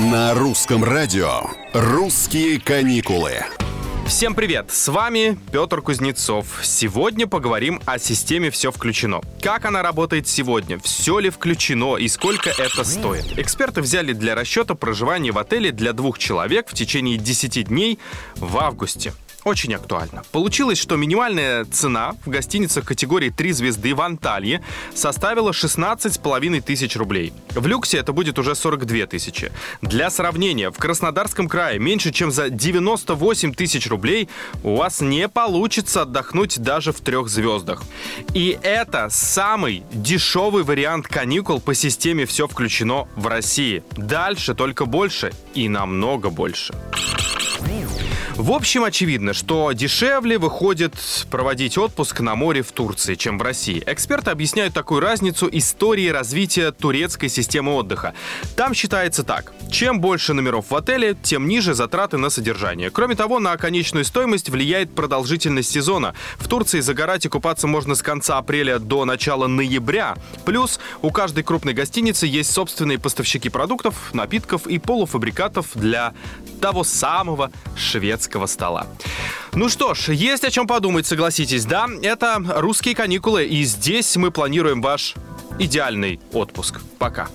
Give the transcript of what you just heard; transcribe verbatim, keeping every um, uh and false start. На русском радио «Русские каникулы». Всем привет! С вами Петр Кузнецов. Сегодня поговорим о системе «Все включено». Как она работает сегодня? Все ли включено и сколько это стоит? Эксперты взяли для расчета проживание в отеле для двух человек в течение десяти дней в августе. Очень актуально. Получилось, что минимальная цена в гостиницах категории три звезды в Анталье составила шестнадцать с половиной тысяч рублей. В люксе это будет уже сорок две тысячи. Для сравнения, в Краснодарском крае меньше, чем за девяносто восемь тысяч рублей у вас не получится отдохнуть даже в трех звездах. И это самый дешевый вариант каникул по системе «Все включено» в России. Дальше только больше и намного больше. В общем, очевидно, что дешевле выходит проводить отпуск на море в Турции, чем в России. Эксперты объясняют такую разницу истории развития турецкой системы отдыха. Там считается так. Чем больше номеров в отеле, тем ниже затраты на содержание. Кроме того, на конечную стоимость влияет продолжительность сезона. В Турции загорать и купаться можно с конца апреля до начала ноября. Плюс у каждой крупной гостиницы есть собственные поставщики продуктов, напитков и полуфабрикатов для того самого шведского стола. Ну что ж, есть о чем подумать, согласитесь, да? Это русские каникулы, и здесь мы планируем ваш идеальный отпуск. Пока.